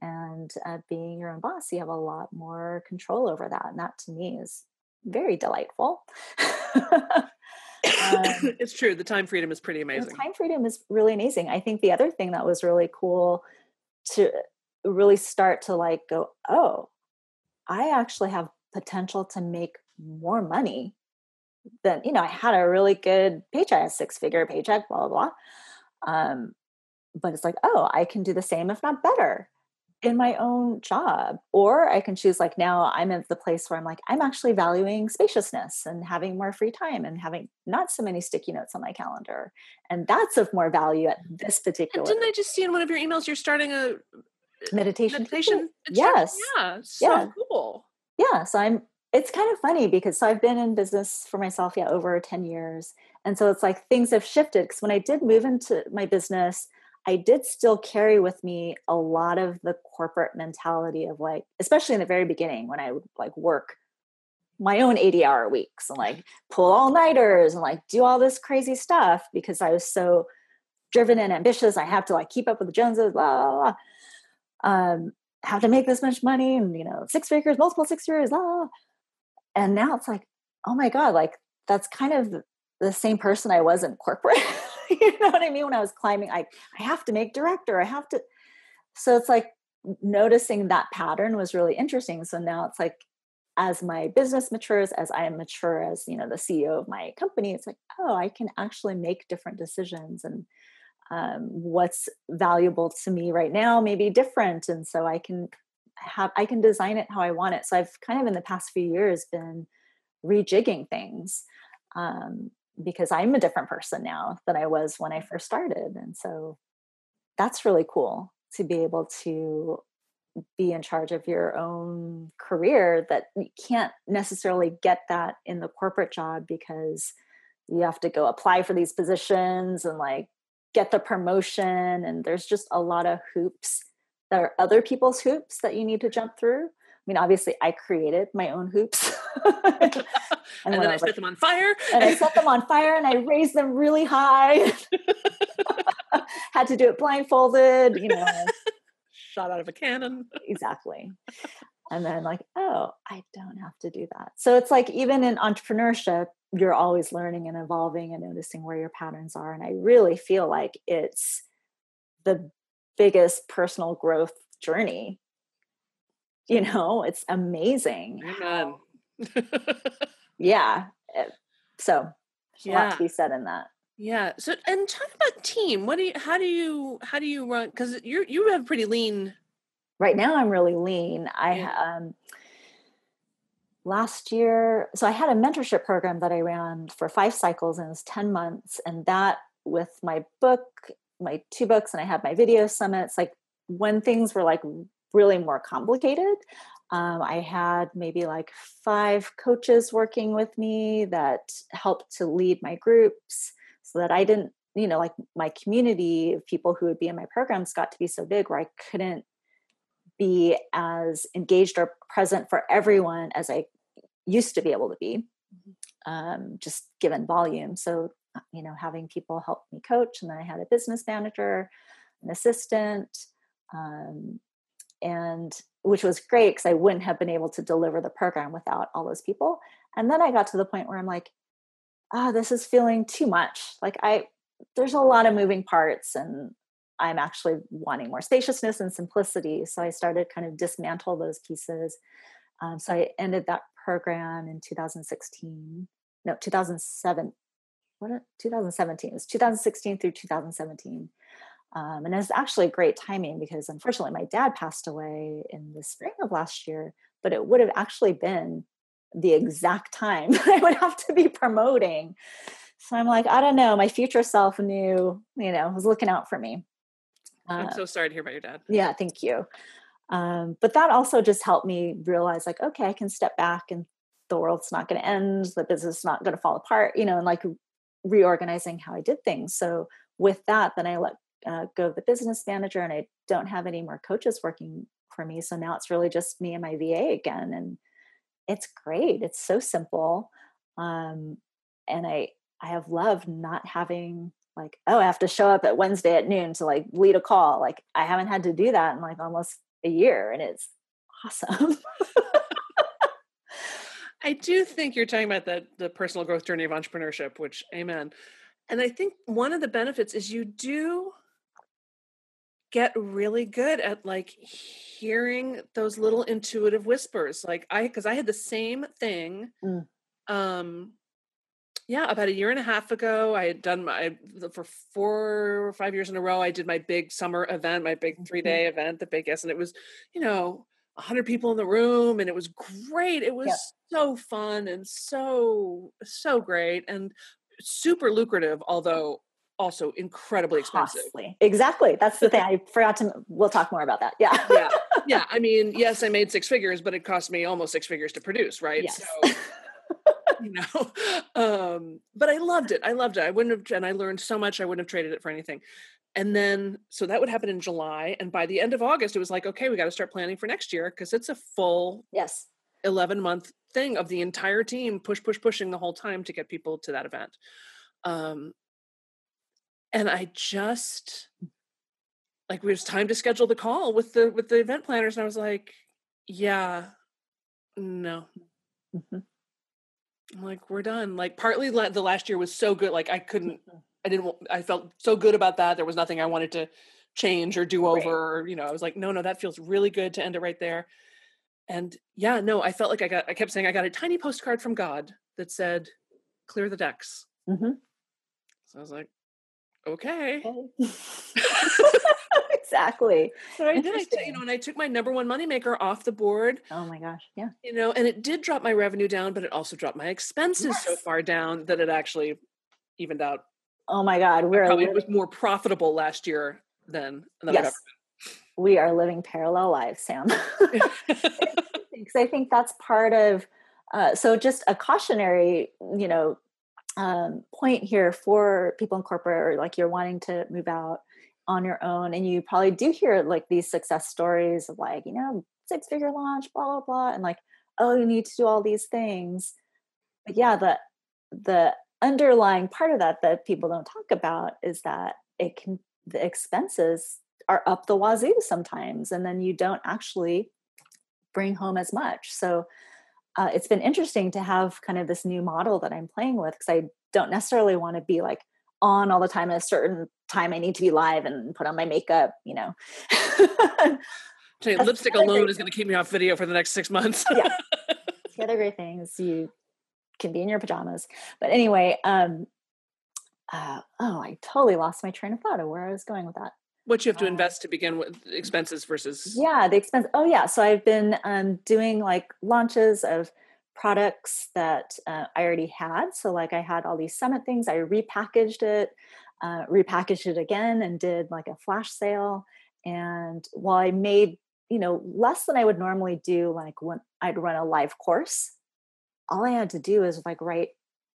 And uh, being your own boss, you have a lot more control over that. And that to me is very delightful. um, it's true. The time freedom is pretty amazing. The time freedom is really amazing. I think the other thing that was really cool to really start to like go, oh, I actually have potential to make more money than, you know, I had a really good paycheck, a six figure paycheck, blah, blah, blah. Um, but it's like, oh, I can do the same, if not better, in my own job. Or I can choose, like now I'm at the place where I'm like, I'm actually valuing spaciousness and having more free time and having not so many sticky notes on my calendar. And that's of more value at this particular. And didn't I just see in one of your emails, you're starting a meditation? meditation? Yes. Yeah. So yeah. cool. Yeah. So I'm, it's kind of funny because so I've been in business for myself, yeah, over ten years. And so it's like things have shifted, because when I did move into my business, I did still carry with me a lot of the corporate mentality of like, especially in the very beginning when I would like work my own eighty hour weeks and like pull all nighters and like do all this crazy stuff because I was so driven and ambitious. I have to like keep up with the Joneses, blah, blah, blah. Um, have to make this much money and, you know, six figures, multiple six figures, blah, blah. And now it's like, oh my God, like that's kind of the same person I was in corporate. You know what I mean? When I was climbing, I, I have to make director. I have to. So it's like noticing that pattern was really interesting. So now it's like, as my business matures, as I mature as, you know, the C E O of my company, it's like, oh, I can actually make different decisions and um, what's valuable to me right now may be different. And so I can have, I can design it how I want it. So I've kind of in the past few years been rejigging things um, because I'm a different person now than I was when I first started. And so that's really cool to be able to be in charge of your own career, that you can't necessarily get that in the corporate job because you have to go apply for these positions and like get the promotion. And there's just a lot of hoops that are other people's hoops that you need to jump through. I mean, obviously I created my own hoops and, and then I, I set like, them on fire and I set them on fire and I raised them really high. Had to do it blindfolded, you know, shot out of a cannon. Exactly. And then like, oh, I don't have to do that. So it's like, even in entrepreneurship, you're always learning and evolving and noticing where your patterns are. And I really feel like it's the biggest personal growth journey. You know, it's amazing. Amen. Yeah. So there's yeah. a lot to be said in that. Yeah. So, and talk about team. What do you, how do you, how do you run? Cause you're, you have pretty lean. Right now I'm really lean. I, um, last year, so I had a mentorship program that I ran for five cycles and it was ten months. And that with my book, my two books, and I had my video summits, like when things were like really more complicated, Um, I had maybe like five coaches working with me that helped to lead my groups. So that I didn't, you know, like my community of people who would be in my programs got to be so big where I couldn't be as engaged or present for everyone as I used to be able to be, um, just given volume. So, you know, having people help me coach, and then I had a business manager, an assistant, um, and which was great because I wouldn't have been able to deliver the program without all those people. And then I got to the point where I'm like, ah, oh, this is feeling too much. Like I, there's a lot of moving parts and I'm actually wanting more spaciousness and simplicity. So I started kind of dismantle those pieces. Um, so I ended that program in twenty sixteen, no, two thousand seven, what, twenty seventeen, it was twenty sixteen through twenty seventeen. Um, and it was actually great timing because unfortunately my dad passed away in the spring of last year, but it would have actually been the exact time that I would have to be promoting. So I'm like, I don't know, my future self knew, you know, was looking out for me. Uh, I'm so sorry to hear about your dad. Yeah, thank you. Um, but that also just helped me realize like, okay, I can step back and the world's not going to end, the business is not going to fall apart, you know, and like reorganizing how I did things. So with that, then I let uh, go of the business manager and I don't have any more coaches working for me. So now it's really just me and my V A again. And it's great. It's so simple. Um, and I, I have loved not having like, oh, I have to show up at Wednesday at noon to like lead a call. Like I haven't had to do that in like almost a year and it's awesome. I do think you're talking about the, the personal growth journey of entrepreneurship, which amen. And I think one of the benefits is you do get really good at like hearing those little intuitive whispers. Like I, cause I had the same thing. Mm. Um, yeah, about a year and a half ago, I had done my, for four or five years in a row, I did my big summer event, my big three day mm-hmm. event, the big yes. And it was, you know, a hundred people in the room and it was great. It was yeah. so fun and so, so great and super lucrative, although also incredibly expensive. Costly. Exactly. That's the thing. I forgot to, we'll talk more about that. Yeah. yeah. Yeah. I mean, yes, I made six figures, but it cost me almost six figures to produce. Right. Yes. So, you know, um, but I loved it. I loved it. I wouldn't have, and I learned so much. I wouldn't have traded it for anything. And then, so that would happen in July. And by the end of August, it was like, okay, we got to start planning for next year. Cause it's a full yes eleven month thing of the entire team push, push, pushing the whole time to get people to that event. Um, and I just, like, it was time to schedule the call with the, with the event planners. And I was like, yeah, no. Mm-hmm. I'm like, we're done. Like, partly la- the last year was so good. Like I couldn't, I didn't, I felt so good about that. There was nothing I wanted to change or do over, right. You know, I was like, no, no, that feels really good to end it right there. And yeah, no, I felt like I got, I kept saying I got a tiny postcard from God that said, clear the decks. Mm-hmm. So I was like, okay. okay. Exactly. So I did, I t- you know, and I took my number one moneymaker off the board. Oh my gosh. Yeah. You know, and it did drop my revenue down, but it also dropped my expenses yes. so far down that it actually evened out. Oh my God. We're probably living- was more profitable last year than, than yes. I've ever been. We are living parallel lives, Sam. Because I think that's part of, uh, so just a cautionary, you know, um, point here for people in corporate, or like you're wanting to move out on your own. And you probably do hear like these success stories of like, you know, six figure launch, blah, blah, blah. And like, oh, you need to do all these things. But yeah, the, the underlying part of that, that people don't talk about is that it can, the expenses are up the wazoo sometimes. And then you don't actually bring home as much. So uh, it's been interesting to have kind of this new model that I'm playing with, because I don't necessarily want to be like on all the time at a certain time. I need to be live and put on my makeup, you know. Lipstick alone is going to keep me off video for the next six months. Yeah. The other great thing is you can be in your pajamas. But anyway, um, uh, oh, I totally lost my train of thought of where I was going with that. What you have to uh, invest to begin with, expenses versus. Yeah, the expense. Oh yeah. So I've been um, doing like launches of products that uh, I already had. So like I had all these summit things, I repackaged it, uh, repackaged it again and did like a flash sale. And while I made, you know, less than I would normally do, like when I'd run a live course, all I had to do is like write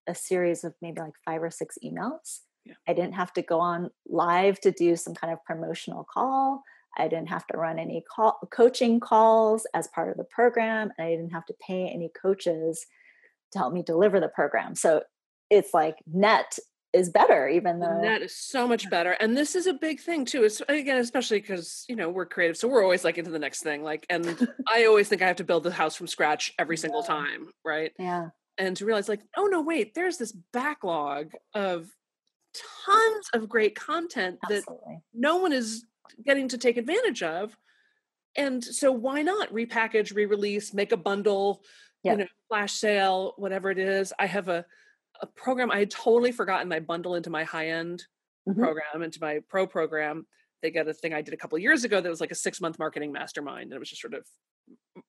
a series of maybe like five or six emails. Yeah. I didn't have to go on live to do some kind of promotional call. I didn't have to run any call, coaching calls as part of the program. And I didn't have to pay any coaches to help me deliver the program. So it's like net is better, even though. Net is so much better. And this is a big thing too. It's, again, especially because, you know, we're creative. So we're always like into the next thing. Like, and I always think I have to build the house from scratch every single time. Right. Yeah. And to realize like, oh no, wait, there's this backlog of tons of great content that Absolutely. No one is getting to take advantage of. And so why not repackage, re-release, make a bundle, yep. you know, flash sale, whatever it is. I have a, a program. I had totally forgotten my bundle into my high-end mm-hmm. program, into my pro program. They got a thing I did a couple of years ago that was like a six-month marketing mastermind. And it was just sort of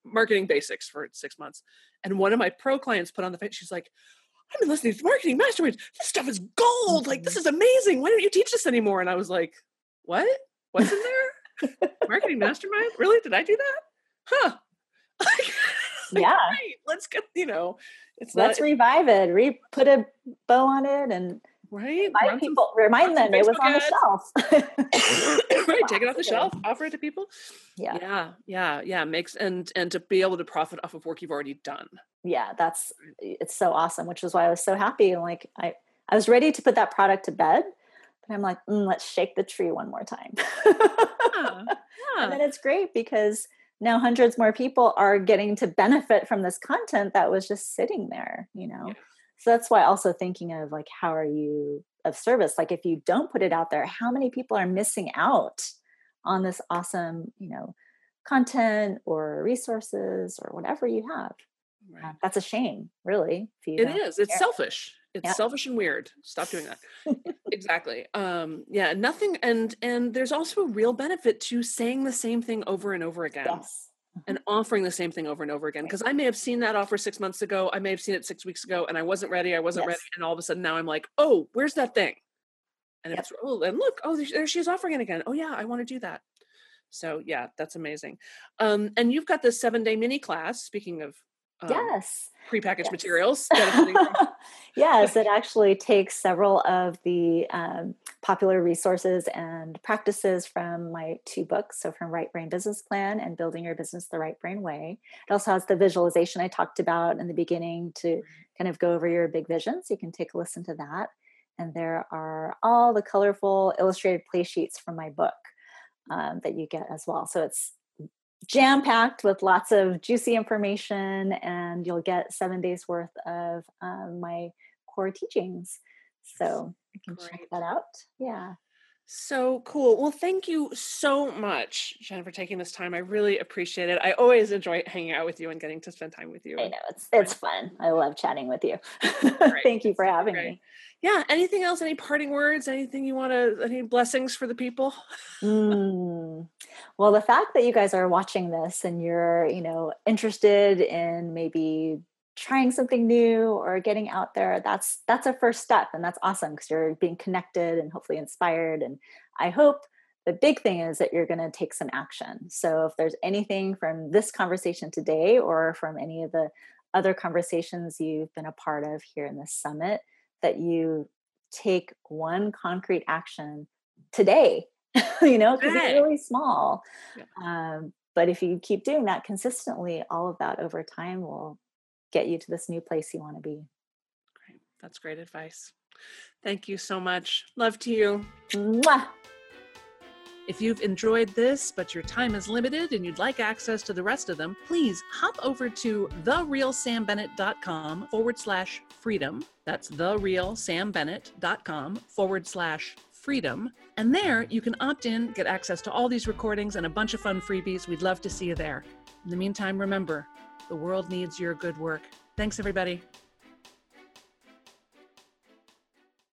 marketing basics for six months. And one of my pro clients put on the face, she's like, I've been listening to marketing masterminds. This stuff is gold. Like, this is amazing. Why don't you teach this anymore? And I was like, what? What's in there? Marketing mastermind? Really? Did I do that? Huh. Like, yeah. Right, let's get, you know, it's Let's not, revive it. Re- put a bow on it and right? remind people, some, remind them it was on ads. The shelf. Right. Take it off the shelf, offer it to people. Yeah. Yeah. Yeah. Yeah. Makes, and, and to be able to profit off of work you've already done. Yeah. That's, it's so awesome, which is why I was so happy. And like, I, I was ready to put that product to bed. I'm like, mm, let's shake the tree one more time. yeah, yeah. And then it's great because now hundreds more people are getting to benefit from this content that was just sitting there, you know? Yeah. So that's why also thinking of like, how are you of service? Like if you don't put it out there, how many people are missing out on this awesome, you know, content or resources or whatever you have? Right. Uh, that's a shame, really. It is. It's selfish. It's yeah. selfish and weird. Stop doing that. Exactly. Um, yeah, nothing. And and there's also a real benefit to saying the same thing over and over again yes. and offering the same thing over and over again. Because I may have seen that offer six months ago. I may have seen it six weeks ago and I wasn't ready. I wasn't yes. ready. And all of a sudden now I'm like, oh, where's that thing? And yep. it's, oh, and look, oh, there she's offering it again. Oh yeah, I want to do that. So yeah, that's amazing. Um, and you've got this seven day mini class, speaking of um, yes. prepackaged yes. materials. Yes, it actually takes several of the um, popular resources and practices from my two books. So from Right Brain Business Plan and Building Your Business the Right Brain Way. It also has the visualization I talked about in the beginning to kind of go over your big vision. So you can take a listen to that. And there are all the colorful illustrated play sheets from my book um, that you get as well. So it's jam-packed with lots of juicy information, and you'll get seven days worth of um, my core teachings. So you can Great. Check that out. Yeah. So cool. Well, thank you so much, Jen, for taking this time. I really appreciate it. I always enjoy hanging out with you and getting to spend time with you. I know. It's it's fun. I love chatting with you. Thank you for having Great. Me. Yeah. Anything else? Any parting words? Anything you want to, any blessings for the people? mm. Well, the fact that you guys are watching this and you're, you know, interested in maybe trying something new or getting out there, that's, that's a first step. And that's awesome because you're being connected and hopefully inspired. And I hope the big thing is that you're going to take some action. So if there's anything from this conversation today or from any of the other conversations you've been a part of here in this summit, that you take one concrete action today, you know, because right. it's really small. Yeah. Um, but if you keep doing that consistently, all of that over time will get you to this new place you want to be. Great. That's great advice. Thank you so much. Love to you. Mwah. If you've enjoyed this, but your time is limited and you'd like access to the rest of them, please hop over to therealsambennett.com forward slash freedom. That's therealsambennett.com forward slash freedom. And there you can opt in, get access to all these recordings and a bunch of fun freebies. We'd love to see you there. In the meantime, remember, the world needs your good work. Thanks, everybody.